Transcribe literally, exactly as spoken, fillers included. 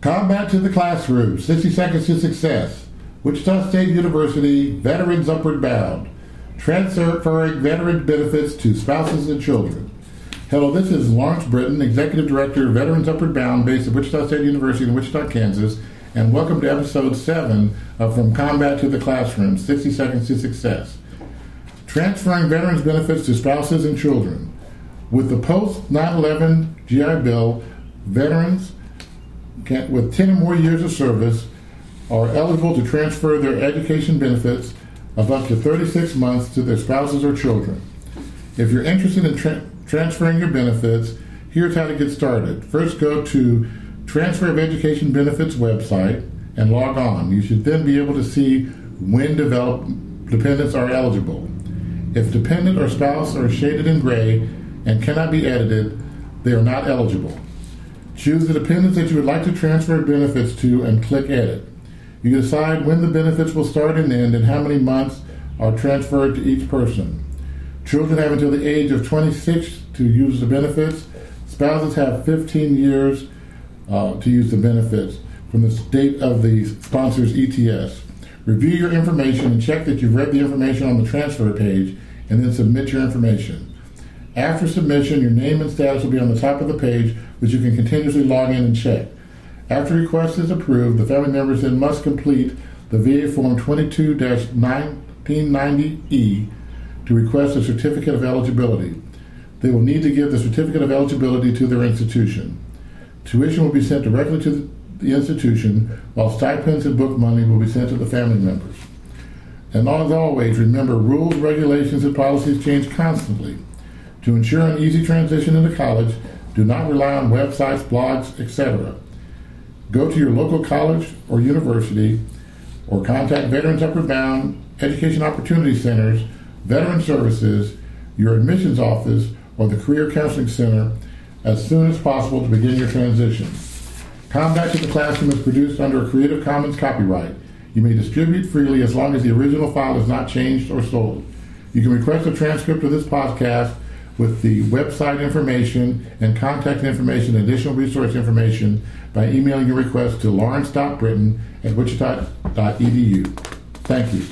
Combat to the Classroom, sixty Seconds to Success, Wichita State University, Veterans Upward Bound, Transferring Veteran Benefits to Spouses and Children. Hello, this is Lawrence Brittain, Executive Director, Veterans Upward Bound, based at Wichita State University in Wichita, Kansas, and welcome to Episode seven of From Combat to the Classroom, sixty Seconds to Success, Transferring Veterans Benefits to Spouses and Children. With the post nine eleven G I Bill, veterans Can, with ten or more years of service are eligible to transfer their education benefits of up to thirty-six months to their spouses or children. If you're interested in tra transferring your benefits, here's how to get started. First, go to Transfer of Education Benefits website and log on. You should then be able to see when develop, dependents are eligible. If dependent or spouse are shaded in gray and cannot be edited, they are not eligible. Choose the dependents that you would like to transfer benefits to and click Edit. You decide when the benefits will start and end and how many months are transferred to each person. Children have until the age of twenty-six to use the benefits. Spouses have fifteen years uh, to use the benefits from the date of the sponsor's E T S. Review your information and check that you've read the information on the transfer page, and then submit your information. After submission, your name and status will be on the top of the page, which you can continuously log in and check. After request is approved, the family members then must complete the V A Form twenty-two dash nineteen ninety E to request a certificate of eligibility. They will need to give the certificate of eligibility to their institution. Tuition will be sent directly to the institution, while stipends and book money will be sent to the family members. And as always, remember, rules, regulations, and policies change constantly. To ensure an easy transition into college, do not rely on websites, blogs, et cetera. Go to your local college or university, or contact Veterans Upward Bound, Education Opportunity Centers, Veteran Services, your admissions office, or the Career Counseling Center as soon as possible to begin your transition. Combat to the Classroom is produced under a Creative Commons copyright. You may distribute freely as long as the original file is not changed or sold. You can request a transcript of this podcast with the website information and contact information, additional resource information, by emailing your request to lawrence dot brittain at wichita dot e d u. Thank you.